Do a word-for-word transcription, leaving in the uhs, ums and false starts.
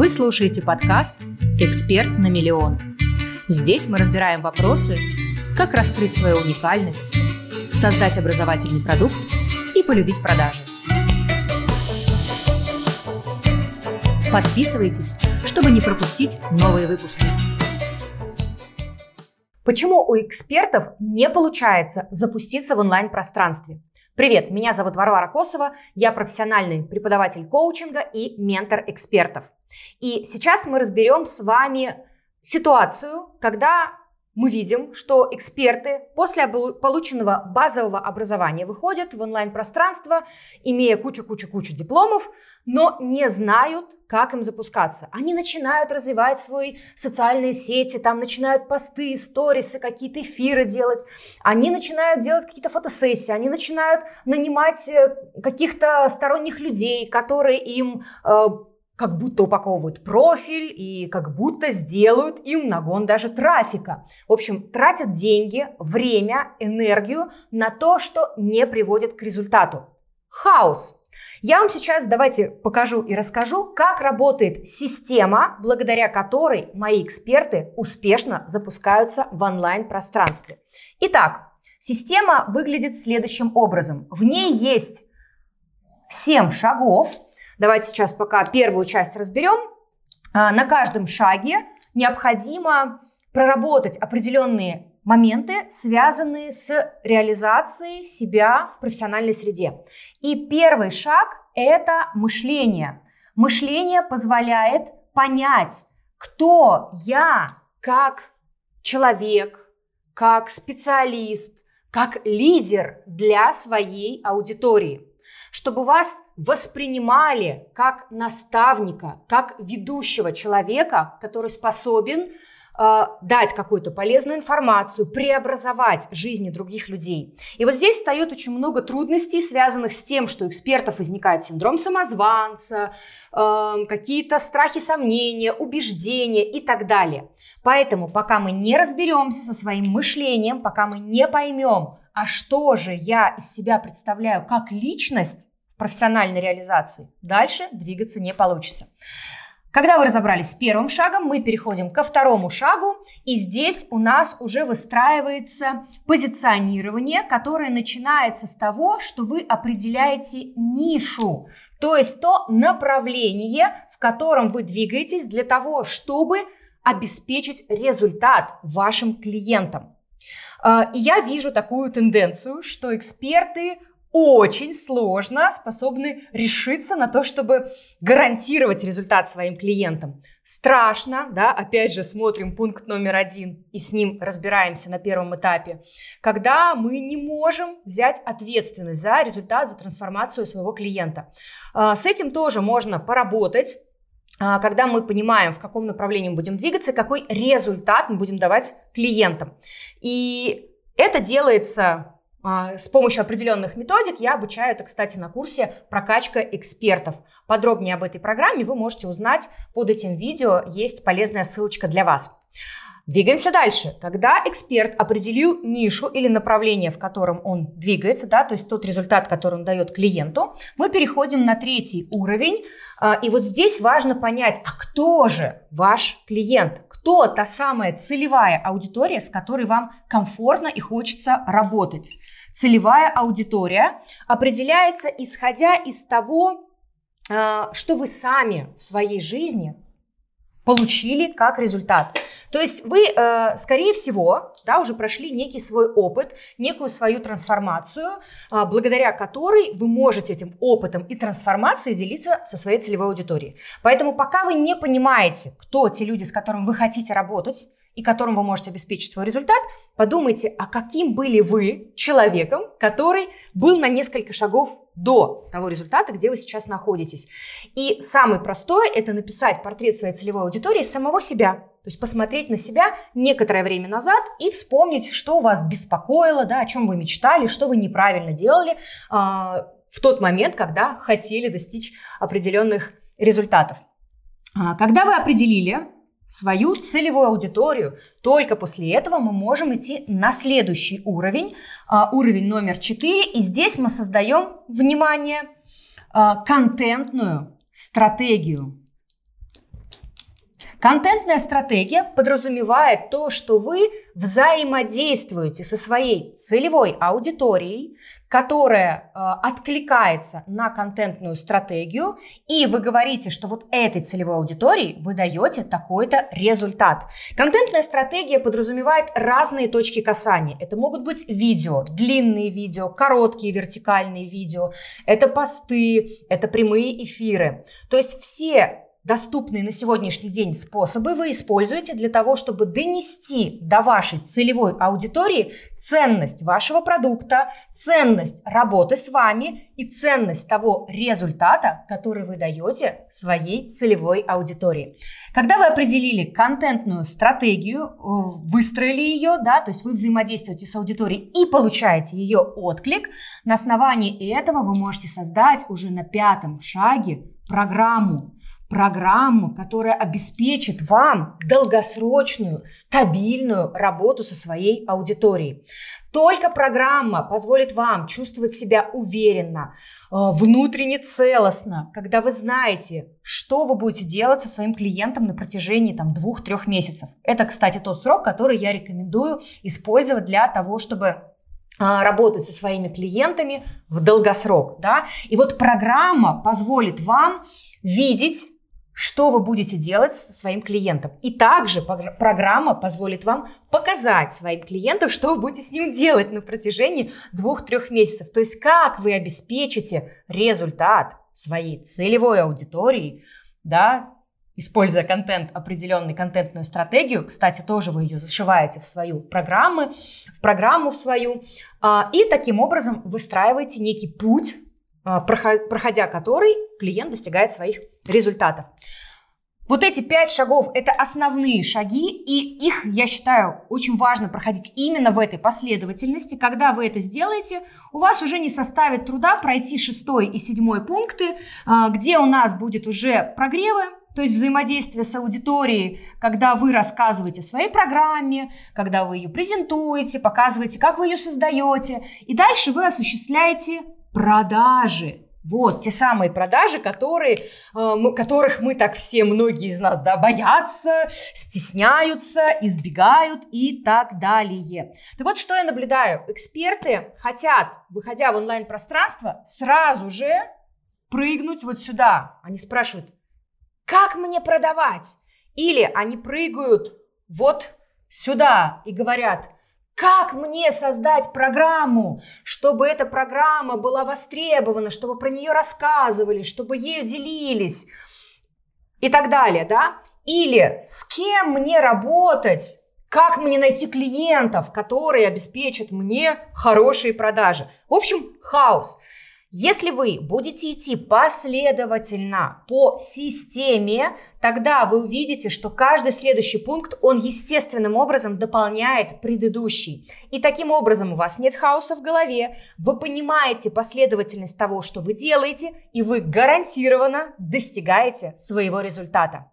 Вы слушаете подкаст «Эксперт на миллион». Здесь мы разбираем вопросы, как раскрыть свою уникальность, создать образовательный продукт и полюбить продажи. Подписывайтесь, чтобы не пропустить новые выпуски. Почему у экспертов не получается запуститься в онлайн-пространстве? Привет, меня зовут Варвара Косова, я профессиональный преподаватель коучинга и ментор экспертов. И сейчас мы разберем с вами ситуацию, когда мы видим, что эксперты после полученного базового образования выходят в онлайн-пространство, имея кучу-кучу-кучу дипломов, но не знают, как им запускаться. Они начинают развивать свои социальные сети, там начинают посты, сторисы, какие-то эфиры делать, они начинают делать какие-то фотосессии, они начинают нанимать каких-то сторонних людей, которые им э, как будто упаковывают профиль и как будто сделают им нагон даже трафика. В общем, тратят деньги, время, энергию на то, что не приводит к результату. Хаос. Я вам сейчас давайте покажу и расскажу, как работает система, благодаря которой мои эксперты успешно запускаются в онлайн-пространстве. Итак, система выглядит следующим образом. В ней есть семь шагов. Давайте сейчас пока первую часть разберем. На каждом шаге необходимо проработать определенные моменты, связанные с реализацией себя в профессиональной среде. И первый шаг – это мышление. Мышление позволяет понять, кто я как человек, как специалист, как лидер для своей аудитории. Чтобы вас воспринимали как наставника, как ведущего человека, который способен э, дать какую-то полезную информацию, преобразовать жизни других людей. И вот здесь встает очень много трудностей, связанных с тем, что у экспертов возникает синдром самозванца, э, какие-то страхи, сомнения, убеждения и так далее. Поэтому пока мы не разберемся со своим мышлением, пока мы не поймем, а что же я из себя представляю как личность в профессиональной реализации, дальше двигаться не получится. Когда вы разобрались с первым шагом, мы переходим ко второму шагу, и здесь у нас уже выстраивается позиционирование, которое начинается с того, что вы определяете нишу, то есть то направление, в котором вы двигаетесь для того, чтобы обеспечить результат вашим клиентам. И я вижу такую тенденцию, что эксперты очень сложно способны решиться на то, чтобы гарантировать результат своим клиентам. Страшно, да, опять же смотрим пункт номер один и с ним разбираемся на первом этапе, когда мы не можем взять ответственность за результат, за трансформацию своего клиента. С этим тоже можно поработать, когда мы понимаем, в каком направлении мы будем двигаться, какой результат мы будем давать клиентам. И это делается с помощью определенных методик. Я обучаю это, кстати, на курсе «Прокачка экспертов». Подробнее об этой программе вы можете узнать под этим видео, есть полезная ссылочка для вас. Двигаемся дальше. Когда эксперт определил нишу или направление, в котором он двигается, да, то есть тот результат, который он дает клиенту, мы переходим на третий уровень. И вот здесь важно понять, а кто же ваш клиент? Кто та самая целевая аудитория, с которой вам комфортно и хочется работать? Целевая аудитория определяется, исходя из того, что вы сами в своей жизни получили как результат. То есть вы, э, скорее всего, да, уже прошли некий свой опыт, некую свою трансформацию, э, благодаря которой вы можете этим опытом и трансформацией делиться со своей целевой аудиторией. Поэтому пока вы не понимаете, кто те люди, с которыми вы хотите работать и которым вы можете обеспечить свой результат, подумайте, а каким были вы человеком, который был на несколько шагов до того результата, где вы сейчас находитесь. И самое простое – это написать портрет своей целевой аудитории самого себя. То есть посмотреть на себя некоторое время назад и вспомнить, что вас беспокоило, да, о чем вы мечтали, что вы неправильно делали э, в тот момент, когда хотели достичь определенных результатов. Когда вы определили свою целевую аудиторию, только после этого мы можем идти на следующий уровень, уровень номер четыре, и здесь мы создаем, внимание, контентную стратегию. Контентная стратегия подразумевает то, что вы взаимодействуете со своей целевой аудиторией, которая э, откликается на контентную стратегию, и вы говорите, что вот этой целевой аудитории вы даете такой-то результат. Контентная стратегия подразумевает разные точки касания. Это могут быть видео, длинные видео, короткие вертикальные видео, это посты, это прямые эфиры. То есть все доступные на сегодняшний день способы вы используете для того, чтобы донести до вашей целевой аудитории ценность вашего продукта, ценность работы с вами и ценность того результата, который вы даете своей целевой аудитории. Когда вы определили контентную стратегию, выстроили ее, да, то есть вы взаимодействуете с аудиторией и получаете ее отклик, на основании этого вы можете создать уже на пятом шаге программу. Программу, которая обеспечит вам долгосрочную, стабильную работу со своей аудиторией. Только программа позволит вам чувствовать себя уверенно, внутренне целостно, когда вы знаете, что вы будете делать со своим клиентом на протяжении двух-трех месяцев. Это, кстати, тот срок, который я рекомендую использовать для того, чтобы работать со своими клиентами в долгосрок, да? И вот программа позволит вам видеть, что вы будете делать со своим клиентом. И также программа позволит вам показать своим клиентам, что вы будете с ним делать на протяжении двух-трех месяцев. То есть как вы обеспечите результат своей целевой аудитории, да, используя контент, определенную контентную стратегию. Кстати, тоже вы ее зашиваете в свою программу, в программу в свою. И таким образом выстраиваете некий путь, проходя который клиент достигает своих результатов. Вот эти пять шагов – это основные шаги, и их, я считаю, очень важно проходить именно в этой последовательности. Когда вы это сделаете, у вас уже не составит труда пройти шестой и седьмой пункты, где у нас будет уже прогревы, то есть взаимодействие с аудиторией, когда вы рассказываете о своей программе, когда вы ее презентуете, показываете, как вы ее создаете. И дальше вы осуществляете продажи. Вот те самые продажи, которые, э, которых мы так все, многие из нас, да, боятся, стесняются, избегают и так далее. Так вот, что я наблюдаю. Эксперты хотят, выходя в онлайн-пространство, сразу же прыгнуть вот сюда. Они спрашивают: как мне продавать? Или они прыгают вот сюда и говорят: как мне создать программу, чтобы эта программа была востребована, чтобы про нее рассказывали, чтобы ею делились и так далее, да? Или с кем мне работать? Как мне найти клиентов, которые обеспечат мне хорошие продажи? В общем, хаос. Если вы будете идти последовательно по системе, тогда вы увидите, что каждый следующий пункт, он естественным образом дополняет предыдущий. И таким образом у вас нет хаоса в голове, вы понимаете последовательность того, что вы делаете, и вы гарантированно достигаете своего результата.